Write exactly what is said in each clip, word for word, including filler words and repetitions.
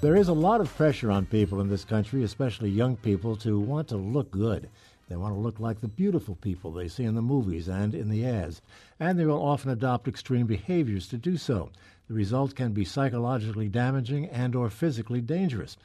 There is a lot of pressure on people in this country, especially young people, to want to look good. They want to look like the beautiful people they see in the movies and in the ads, and they will often adopt extreme behaviors to do so. The result can be psychologically damaging and or physically dangerous.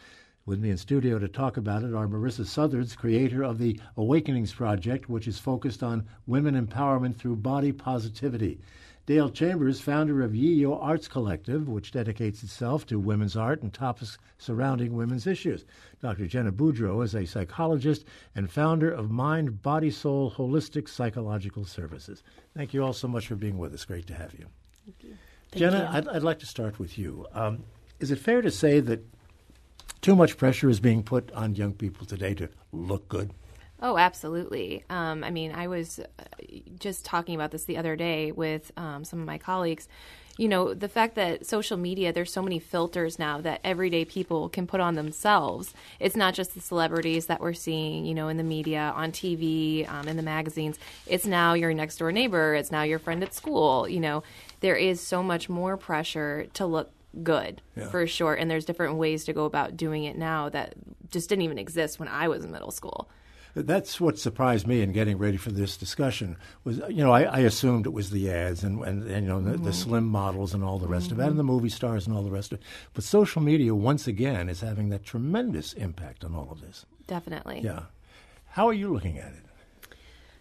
With me in studio to talk about it are Marissa Southard, creator of the Awakenings Project, which is focused on women empowerment through body positivity. Dale Chambers, founder of Yeyo Arts Collective, which dedicates itself to women's art and topics surrounding women's issues. Doctor Jenna Boudreau is a psychologist and founder of Mind, Body, Soul Holistic Psychological Services. Thank you all so much for being with us. Great to have you. Thank you. Thank Jenna, you. I'd, I'd like to start with you. Um, is it fair to say that too much pressure is being put on young people today to look good? Oh, absolutely. Um, I mean, I was just talking about this the other day with um, some of my colleagues. You know, the fact that social media, there's so many filters now that everyday people can put on themselves. It's not just the celebrities that we're seeing, you know, in the media, on T V, um, in the magazines. It's now your next door neighbor. It's now your friend at school. You know, there is so much more pressure to look good, yeah. for sure. And there's different ways to go about doing it now that just didn't even exist when I was in middle school. That's what surprised me in getting ready for this discussion was, you know, I, I assumed it was the ads and, and, and you know, the, mm-hmm. the slim models and all the rest mm-hmm. of it, and the movie stars and all the rest of it. But social media, once again, is having that tremendous impact on all of this. Definitely. Yeah. How are you looking at it?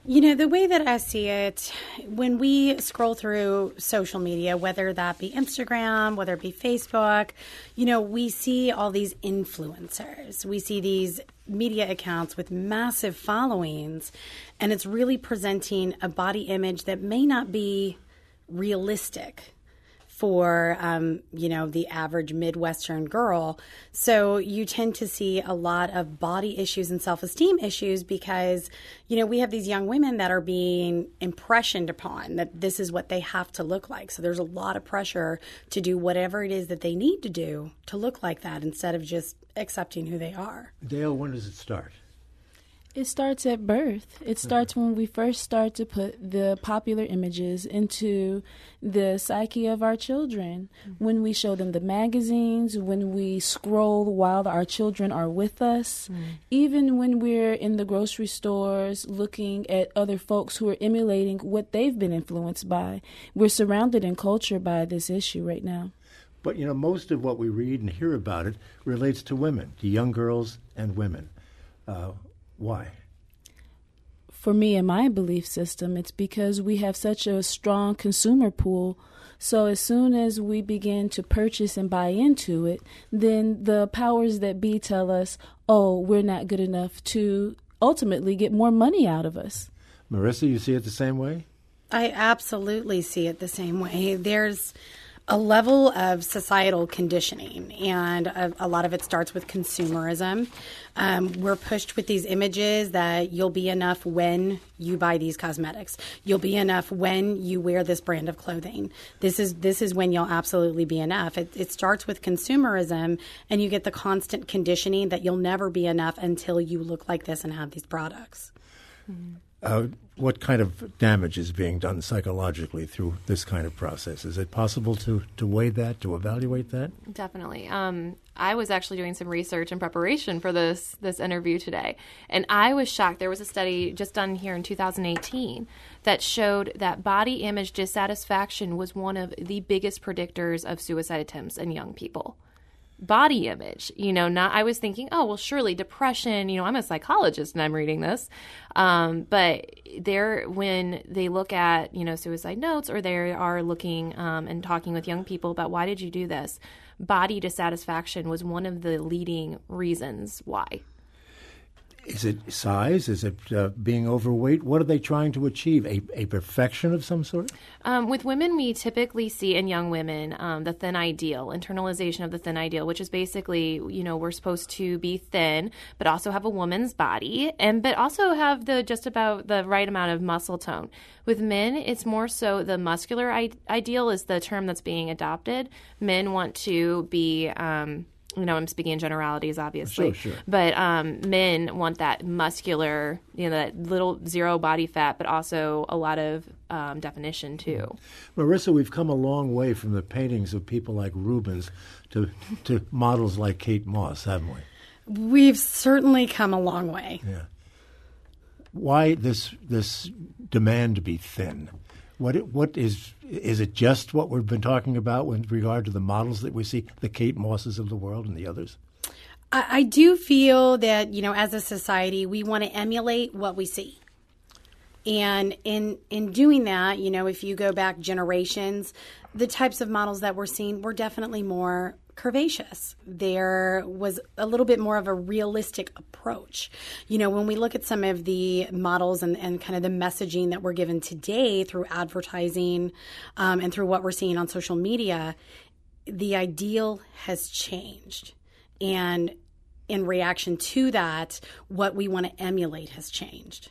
You know, the way that I see it, when we scroll through social media, whether that be Instagram, whether it be Facebook, you know, we see all these influencers. We see these media accounts with massive followings, and it's really presenting a body image that may not be realistic for, um, you know, the average Midwestern girl. So you tend to see a lot of body issues and self-esteem issues because, you know, we have these young women that are being impressioned upon that this is what they have to look like. So there's a lot of pressure to do whatever it is that they need to do to look like that instead of just accepting who they are. Dale, when does it start? It starts at birth. It starts when we first start to put the popular images into the psyche of our children. When we show them the magazines, when we scroll while our children are with us, mm. even when we're in the grocery stores looking at other folks who are emulating what they've been influenced by. We're surrounded in culture by this issue right now. But, you know, most of what we read and hear about it relates to women, to young girls and women. Uh, Why? For me and my belief system, it's because we have such a strong consumer pool. So as soon as we begin to purchase and buy into it, then the powers that be tell us, oh, we're not good enough to ultimately get more money out of us. Marissa, you see it the same way? I absolutely see it the same way. There's a level of societal conditioning, and a, a lot of it starts with consumerism. Um, we're pushed with these images that you'll be enough when you buy these cosmetics. You'll be enough when you wear this brand of clothing. This is this is when you'll absolutely be enough. It, it starts with consumerism, and you get the constant conditioning that you'll never be enough until you look like this and have these products. Mm-hmm. Uh, what kind of damage is being done psychologically through this kind of process? Is it possible to, to weigh that, to evaluate that? Definitely. Um, I was actually doing some research in preparation for this this interview today, and I was shocked. There was a study just done here in two thousand eighteen that showed that body image dissatisfaction was one of the biggest predictors of suicide attempts in young people. Body image, you know, not, I was thinking, oh, well, surely depression, you know, I'm a psychologist and I'm reading this. Um, but there, when they look at, you know, suicide notes, or they are looking um, and talking with young people about why did you do this? Body dissatisfaction was one of the leading reasons why. Is it size? Is it uh, being overweight? What are they trying to achieve? A, a perfection of some sort? Um, with women, we typically see in young women um, the thin ideal, internalization of the thin ideal, which is basically, you know, we're supposed to be thin, but also have a woman's body, and but also have the just about the right amount of muscle tone. With men, it's more so the muscular I- ideal is the term that's being adopted. Men want to be... Um, You know, I'm speaking in generalities, obviously. Sure, sure. But um, men want that muscular, you know, that little zero body fat, but also a lot of um, definition, too. Marissa, we've come a long way from the paintings of people like Rubens to to models like Kate Moss, haven't we? We've certainly come a long way. Yeah. Why this this demand to be thin? What it, what is is it just what we've been talking about with regard to the models that we see, the Kate Mosses of the world and the others? I, I do feel that, you know, as a society, we want to emulate what we see. And in in doing that, you know, if you go back generations, the types of models that we're seeing were definitely more curvaceous. There was a little bit more of a realistic approach. You know, when we look at some of the models and, and kind of the messaging that we're given today through advertising um, and through what we're seeing on social media, the ideal has changed. And in reaction to that, what we want to emulate has changed.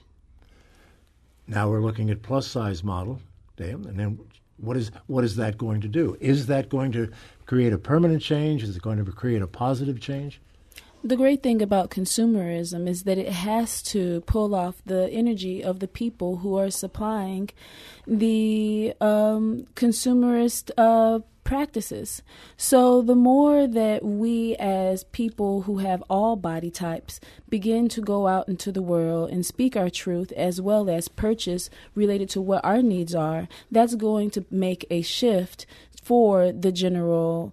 Now we're looking at plus size model, Dale, and then What is what is that going to do? Is that going to create a permanent change? Is it going to create a positive change? The great thing about consumerism is that it has to pull off the energy of the people who are supplying the um, consumerist uh, practices. So the more that we as people who have all body types begin to go out into the world and speak our truth as well as purchase related to what our needs are, that's going to make a shift for the general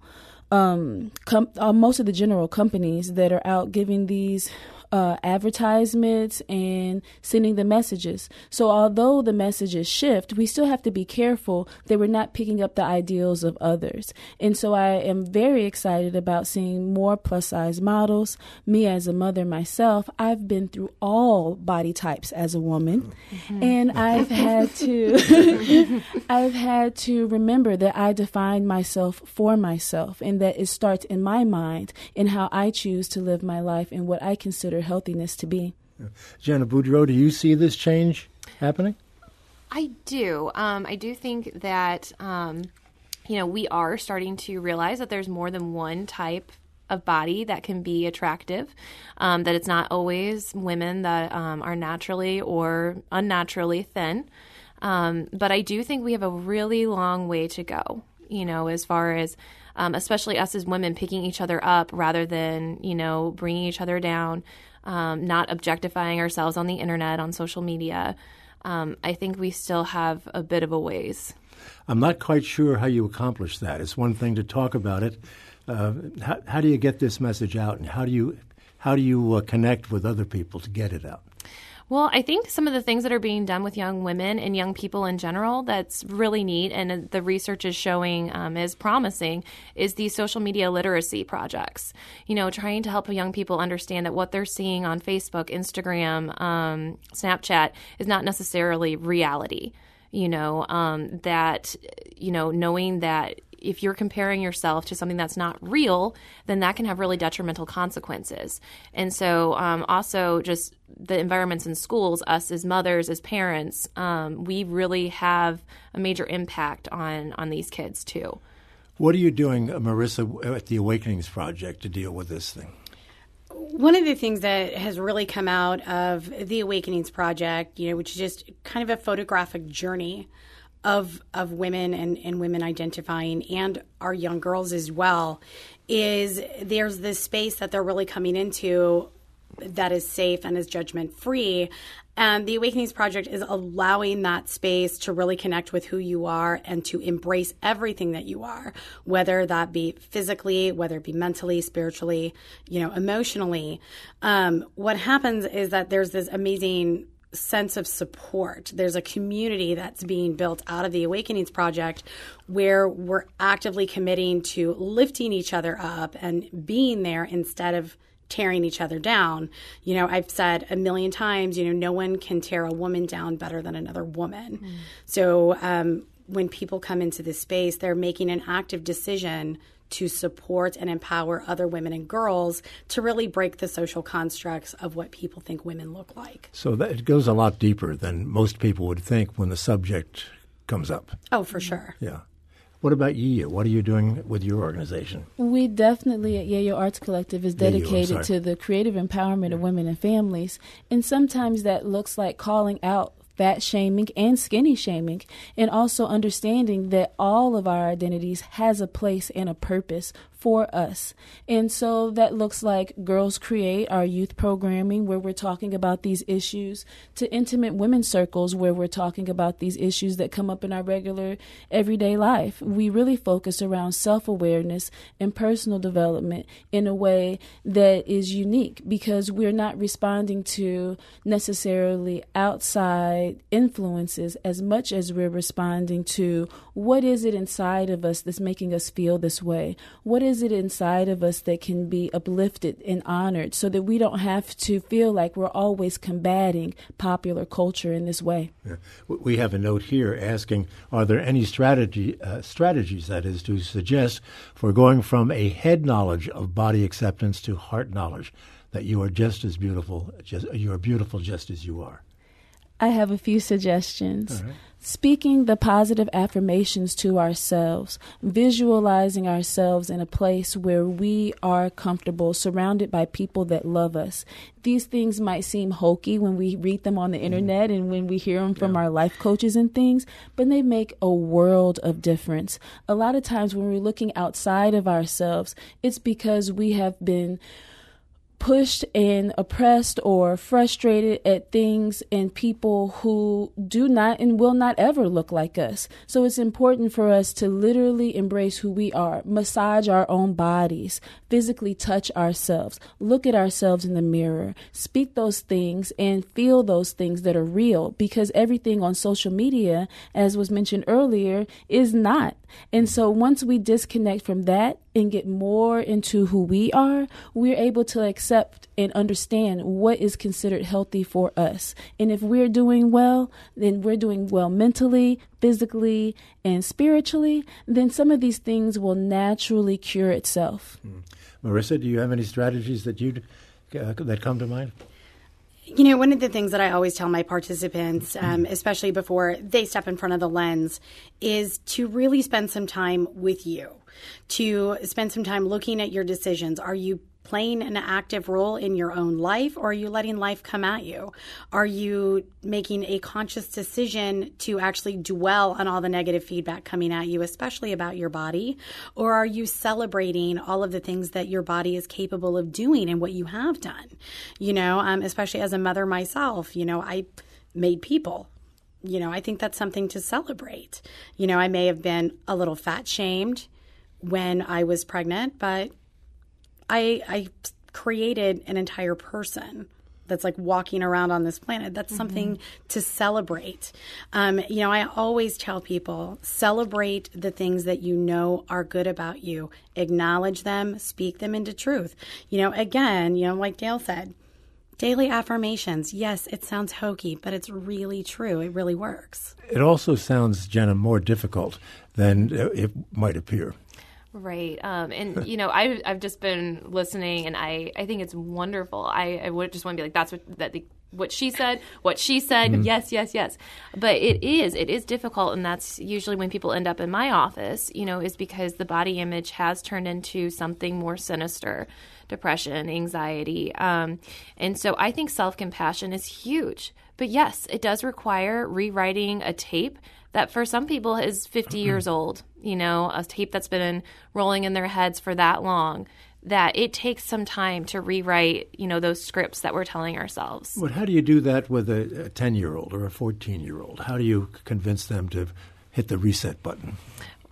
um, com- uh, most of the general companies that are out giving these Uh, advertisements and sending the messages. So although the messages shift, we still have to be careful that we're not picking up the ideals of others. And so I am very excited about seeing more plus-size models. Me as a mother myself, I've been through all body types as a woman, mm-hmm. and I've had to I've had to remember that I define myself for myself, and that it starts in my mind and how I choose to live my life and what I consider healthiness to be. Jenna Boudreau, do you see this change happening? I do. Um, I do think that, um, you know, we are starting to realize that there's more than one type of body that can be attractive, um, that it's not always women that um, are naturally or unnaturally thin. Um, but I do think we have a really long way to go, you know, as far as Um, especially us as women picking each other up rather than, you know, bringing each other down, um, not objectifying ourselves on the internet, on social media. Um, I think we still have a bit of a ways. I'm not quite sure how you accomplish that. It's one thing to talk about it. Uh, how, how do you get this message out, and how do you how do you uh, connect with other people to get it out? Well, I think some of the things that are being done with young women and young people in general that's really neat, and the research is showing um, is promising, is these social media literacy projects. You know, trying to help young people understand that what they're seeing on Facebook, Instagram, um, Snapchat is not necessarily reality. You know, um, that, you know, knowing that if you're comparing yourself to something that's not real, then that can have really detrimental consequences. And so um, also just the environments in schools, us as mothers, as parents, um, we really have a major impact on, on these kids too. What are you doing, Marissa, at the Awakenings Project to deal with this thing? One of the things that has really come out of the Awakenings Project, you know, which is just kind of a photographic journey of of women and, and women identifying, and our young girls as well, is there's this space that they're really coming into that is safe and is judgment-free. And the Awakenings Project is allowing that space to really connect with who you are and to embrace everything that you are, whether that be physically, whether it be mentally, spiritually, you know, emotionally. Um, what happens is that there's this amazing sense of support. There's a community that's being built out of the Awakenings Project where we're actively committing to lifting each other up and being there instead of tearing each other down. You know, I've said a million times, you know, no one can tear a woman down better than another woman. Mm. So um, when people come into this space, they're making an active decision to support and empower other women and girls to really break the social constructs of what people think women look like. So that it goes a lot deeper than most people would think when the subject comes up. Oh, for sure. Yeah. What about Yeyo? What are you doing with your organization? We definitely at Yeyo Arts Collective is dedicated Yeyo, to the creative empowerment of women and families. And sometimes that looks like calling out fat shaming and skinny shaming, and also understanding that all of our identities has a place and a purpose for us. And so that looks like Girls Create, our youth programming, where we're talking about these issues, to intimate women's circles, where we're talking about these issues that come up in our regular everyday life. We really focus around self-awareness and personal development in a way that is unique, because we're not responding to necessarily outside influences as much as we're responding to what is it inside of us that's making us feel this way? What is it inside of us that can be uplifted and honored, so that we don't have to feel like we're always combating popular culture in this way? Yeah. We have a note here asking, are there any strategy uh, strategies, that is, to suggest for going from a head knowledge of body acceptance to heart knowledge that you are just as beautiful, just, you are beautiful just as you are? I have a few suggestions. All right. Speaking the positive affirmations to ourselves, visualizing ourselves in a place where we are comfortable, surrounded by people that love us. These things might seem hokey when we read them on the internet and when we hear them from yeah. our life coaches and things, but they make a world of difference. A lot of times when we're looking outside of ourselves, it's because we have been pushed and oppressed or frustrated at things and people who do not and will not ever look like us. So it's important for us to literally embrace who we are, massage our own bodies, physically touch ourselves, look at ourselves in the mirror, speak those things and feel those things that are real, because everything on social media, as was mentioned earlier, is not. And so once we disconnect from that and get more into who we are, we're able to accept and understand what is considered healthy for us. And if we're doing well, then we're doing well mentally, physically, and spiritually, then some of these things will naturally cure itself. Mm. Marissa, do you have any strategies that you uh, that come to mind? You know, one of the things that I always tell my participants, um, especially before they step in front of the lens, is to really spend some time with you, to spend some time looking at your decisions. Are you playing an active role in your own life, or are you letting life come at you? Are you making a conscious decision to actually dwell on all the negative feedback coming at you, especially about your body? Or are you celebrating all of the things that your body is capable of doing and what you have done? You know, um, especially as a mother myself, you know, I made people. You know, I think that's something to celebrate. You know, I may have been a little fat shamed when I was pregnant, but I, I created an entire person that's like walking around on this planet. That's mm-hmm. something to celebrate. Um, you know, I always tell people, celebrate the things that you know are good about you. Acknowledge them. Speak them into truth. You know, again, you know, like Dale said, daily affirmations. Yes, it sounds hokey, but it's really true. It really works. It also sounds, Jenna, more difficult than it might appear. Right. Um, and, you know, I've, I've just been listening, and I, I think it's wonderful. I, I would just want to be like, that's what that the, what she said, what she said. Mm-hmm. Yes, yes, yes. But it is. It is difficult. And that's usually when people end up in my office, you know, is because the body image has turned into something more sinister. Depression, anxiety. Um, and so I think self-compassion is huge. But yes, it does require rewriting a tape that for some people is fifty mm-hmm. years old, you know, a tape that's been rolling in their heads for that long, that it takes some time to rewrite, you know, those scripts that we're telling ourselves. But how do you do that with a, a ten-year-old or a fourteen-year-old? How do you convince them to hit the reset button?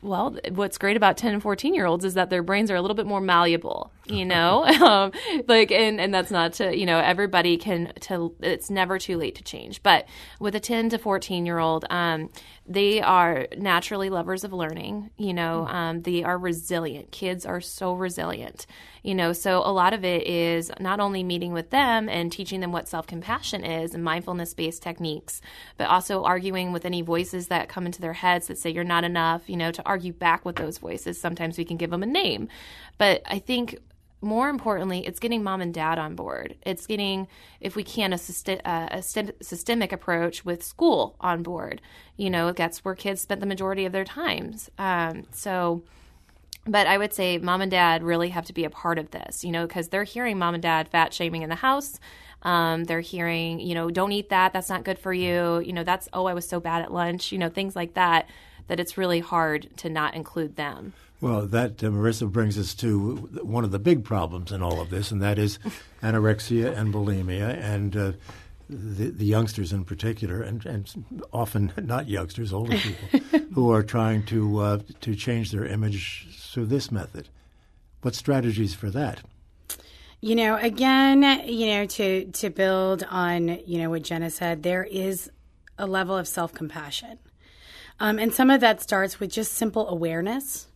Well, what's great about ten and fourteen-year-olds is that their brains are a little bit more malleable. you know, um, like, and, and that's not to, you know, everybody can, to, it's never too late to change. But with a ten to fourteen year old, um, they are naturally lovers of learning, you know, um, they are resilient. Kids are so resilient, you know, so a lot of it is not only meeting with them and teaching them what self-compassion is and mindfulness-based techniques, but also arguing with any voices that come into their heads that say you're not enough, you know, to argue back with those voices. Sometimes we can give them a name. But I think more importantly, it's getting mom and dad on board. It's getting, if we can, a, syst- uh, a st- systemic approach with school on board. You know, that's where kids spend the majority of their times. Um, so, but I would say mom and dad really have to be a part of this, you know, because they're hearing mom and dad fat shaming in the house. Um, they're hearing, you know, don't eat that. That's not good for you. You know, that's, oh, I was so bad at lunch. You know, things like that, that it's really hard to not include them. Well, that, uh, Marissa, brings us to one of the big problems in all of this, and that is anorexia and bulimia, and uh, the, the youngsters in particular, and, and often not youngsters, older people, who are trying to uh, to change their image through this method. What strategies for that? You know, again, you know, to, to build on, you know, what Jenna said, there is a level of self-compassion. Um, and some of that starts with just simple awareness.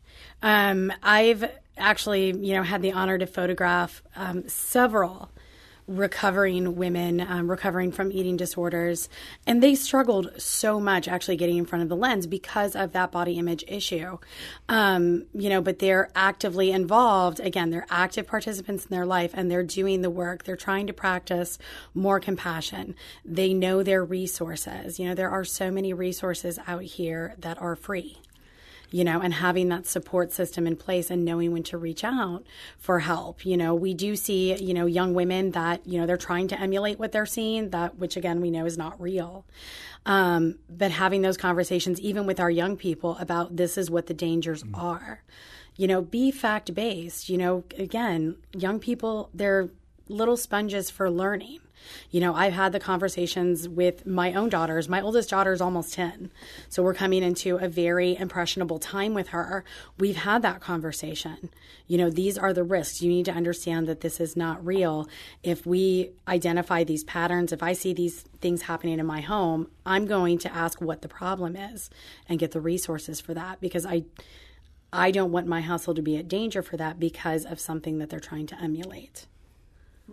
Um, I've actually, you know, had the honor to photograph um, several recovering women um, recovering from eating disorders, and they struggled so much actually getting in front of the lens because of that body image issue. Um, you know, but they're actively involved. Again, they're active participants in their life, and they're doing the work. They're trying to practice more compassion. They know their resources. You know, there are so many resources out here that are free. You know, and having that support system in place and knowing when to reach out for help. You know, we do see, you know, young women that, you know, they're trying to emulate what they're seeing, that, which again, we know is not real. Um, but having those conversations, even with our young people, about this is what the dangers mm-hmm. are. You know, be fact-based. You know, again, young people, they're little sponges for learning. You know, I've had the conversations with my own daughters. My oldest daughter is almost ten. So we're coming into a very impressionable time with her. We've had that conversation. You know, these are the risks. You need to understand that this is not real. If we identify these patterns, if I see these things happening in my home, I'm going to ask what the problem is and get the resources for that, because I I don't want my household to be at danger for that because of something that they're trying to emulate.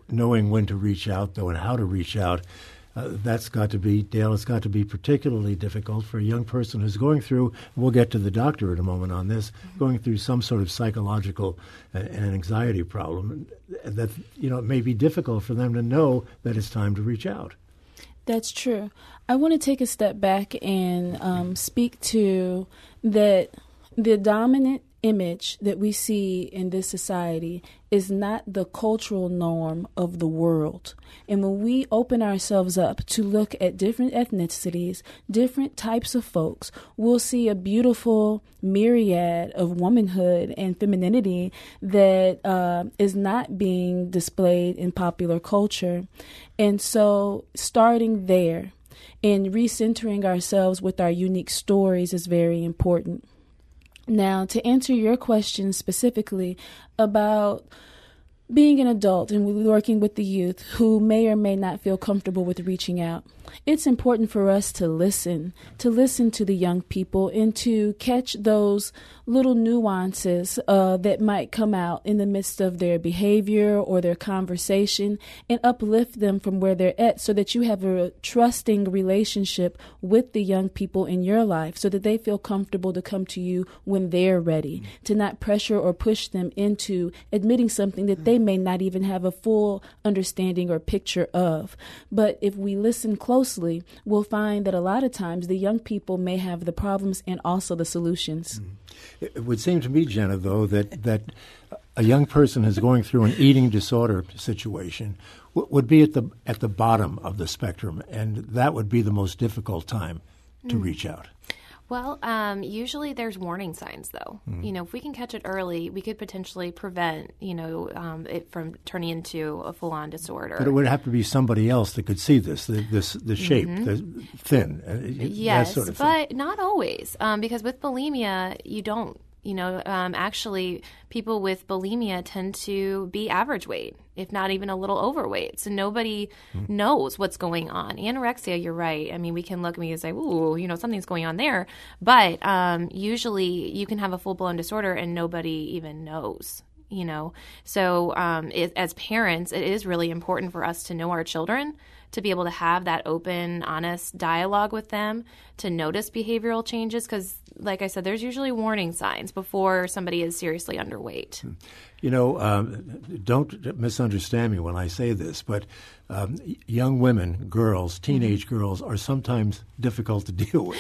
Knowing when to reach out, though, and how to reach out, uh, that's got to be, Dale, it's got to be particularly difficult for a young person who's going through, we'll get to the doctor in a moment on this, mm-hmm. going through some sort of psychological uh, and anxiety problem, that, you know, it may be difficult for them to know that it's time to reach out. That's true. I want to take a step back and um, speak to that the dominant image that we see in this society is not the cultural norm of the world. And when we open ourselves up to look at different ethnicities, different types of folks, we'll see a beautiful myriad of womanhood and femininity that uh, is not being displayed in popular culture. And so starting there and recentering ourselves with our unique stories is very important. Now, to answer your question specifically about being an adult and working with the youth who may or may not feel comfortable with reaching out, it's important for us to listen, to listen to the young people and to catch those little nuances uh, that might come out in the midst of their behavior or their conversation, and uplift them from where they're at so that you have a trusting relationship with the young people in your life so that they feel comfortable to come to you when they're ready, mm-hmm. to not pressure or push them into admitting something that mm-hmm. they may not even have a full understanding or picture of. But if we listen closely, we'll find that a lot of times the young people may have the problems and also the solutions. Mm-hmm. It would seem to me, Jenna, though, that, that a young person who's going through an eating disorder situation w- would be at the at the bottom of the spectrum, and that would be the most difficult time to mm. reach out. Well, um, usually there's warning signs, though. Mm. You know, if we can catch it early, we could potentially prevent, you know, um, it from turning into a full-on disorder. But it would have to be somebody else that could see this, the, this, the shape, mm-hmm. the thin, uh, yes, that sort of thing. Yes, but not always, um, because with bulimia, you don't. You know, um, actually, people with bulimia tend to be average weight, if not even a little overweight. So nobody mm. knows what's going on. Anorexia, you're right. I mean, we can look at me and say, ooh, you know, something's going on there. But um, usually you can have a full-blown disorder and nobody even knows. You know, so um, it, as parents, it is really important for us to know our children, to be able to have that open, honest dialogue with them, to notice behavioral changes, because, like I said, there's usually warning signs before somebody is seriously underweight. You know, um, don't misunderstand me when I say this, but um, young women, girls, teenage girls, are sometimes difficult to deal with.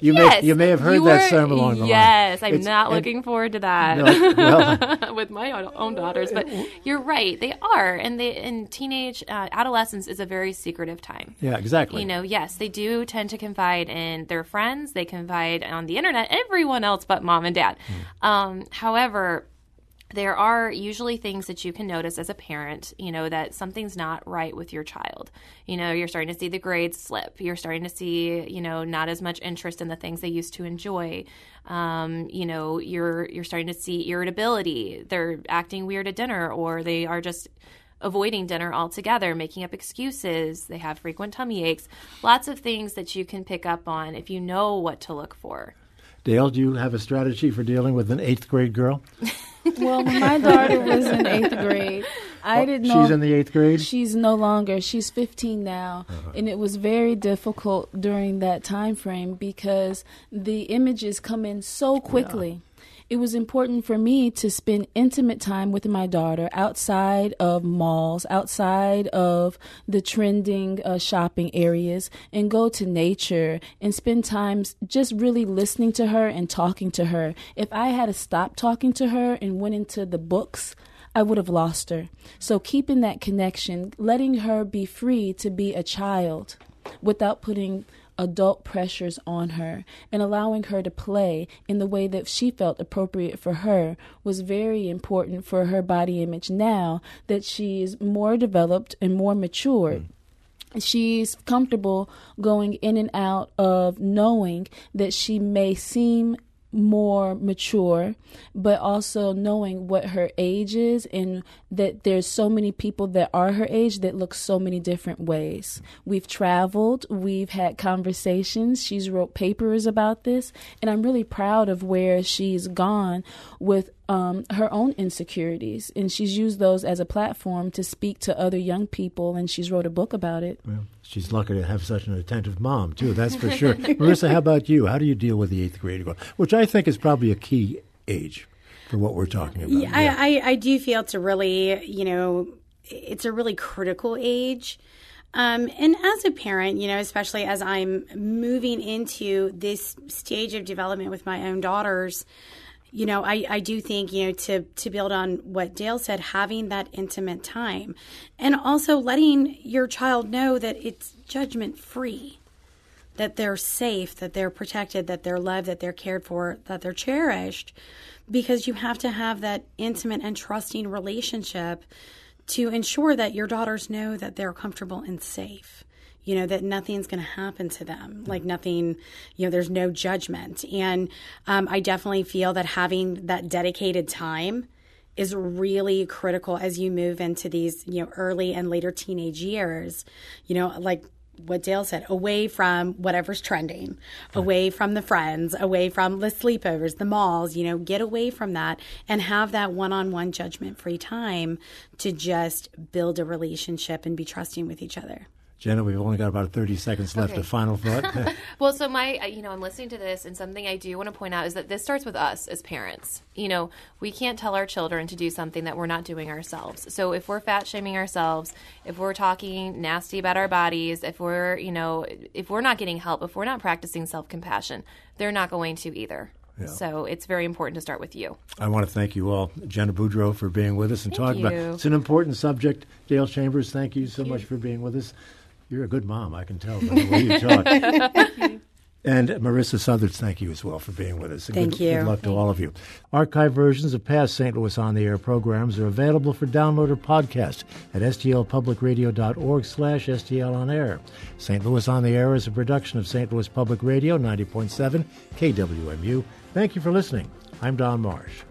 you, yes. may, you may have heard You're, that somewhere along the line. Yes, I'm it's, not looking and, forward to that no, well, with my own daughters. But you're right, they are. And they in teenage uh, adolescence is a very secretive time. Yeah, exactly. You know, yes, they do tend to confide in their friends. They confide on the internet, everyone else but mom and dad. Hmm. Um, however, there are usually things that you can notice as a parent, you know, that something's not right with your child. You know, you're starting to see the grades slip. You're starting to see, you know, not as much interest in the things they used to enjoy. Um, you know, you're you're starting to see irritability. They're acting weird at dinner, or they are just avoiding dinner altogether, making up excuses. They have frequent tummy aches. Lots of things that you can pick up on if you know what to look for. Dale, do you have a strategy for dealing with an eighth grade girl? Well, when my daughter was in eighth grade, I well, didn't know. She's in the eighth grade? She's no longer. She's fifteen now. Uh-huh. And it was very difficult during that time frame because the images come in so quickly. Yeah. It was important for me to spend intimate time with my daughter outside of malls, outside of the trending uh, shopping areas, and go to nature and spend time just really listening to her and talking to her. If I had stopped talking to her and went into the books, I would have lost her. So keeping that connection, letting her be free to be a child without putting adult pressures on her, and allowing her to play in the way that she felt appropriate for her was very important for her body image now that she is more developed and more matured. Mm. She's comfortable going in and out of knowing that she may seem more mature, but also knowing what her age is and that there's so many people that are her age that look so many different ways. We've traveled, we've had conversations, she's wrote papers about this, and I'm really proud of where she's gone with Um, her own insecurities, and she's used those as a platform to speak to other young people, and she's wrote a book about it. Well, she's lucky to have such an attentive mom, too, that's for sure. Marissa, how about you? How do you deal with the eighth grade, which I think is probably a key age for what we're talking about? Yeah, yeah. I, I, I do feel it's a really, you know, it's a really critical age. Um, and as a parent, you know, especially as I'm moving into this stage of development with my own daughters, you know, I, I do think, you know, to, to build on what Dale said, having that intimate time and also letting your child know that it's judgment free, that they're safe, that they're protected, that they're loved, that they're cared for, that they're cherished, because you have to have that intimate and trusting relationship to ensure that your daughters know that they're comfortable and safe. You know, that nothing's going to happen to them, like nothing, you know, there's no judgment. And um, I definitely feel that having that dedicated time is really critical as you move into these, you know, early and later teenage years, you know, like what Dale said, away from whatever's trending, right. Away from the friends, away from the sleepovers, the malls, you know, get away from that and have that one-on-one judgment-free time to just build a relationship and be trusting with each other. Jenna, we've only got about thirty seconds left. Okay. A final thought. Well, so my, you know, I'm listening to this, and something I do want to point out is that this starts with us as parents. You know, we can't tell our children to do something that we're not doing ourselves. So if we're fat shaming ourselves, if we're talking nasty about our bodies, if we're, you know, if we're not getting help, if we're not practicing self-compassion, they're not going to either. Yeah. So it's very important to start with you. I want to thank you all, Jenna Boudreau, for being with us and thank talking you. about it. It's an important subject. Dale Chambers, thank you so thank much you. for being with us. You're a good mom, I can tell by the way you talk. Thank you. And Marissa Southard, thank you as well for being with us. And thank good, you. Good luck to all of you. Archive versions of past Saint Louis on the Air programs are available for download or podcast at S T L public radio dot org slash S T L on air. Saint Louis on the Air is a production of Saint Louis Public Radio, ninety point seven K W M U. Thank you for listening. I'm Don Marsh.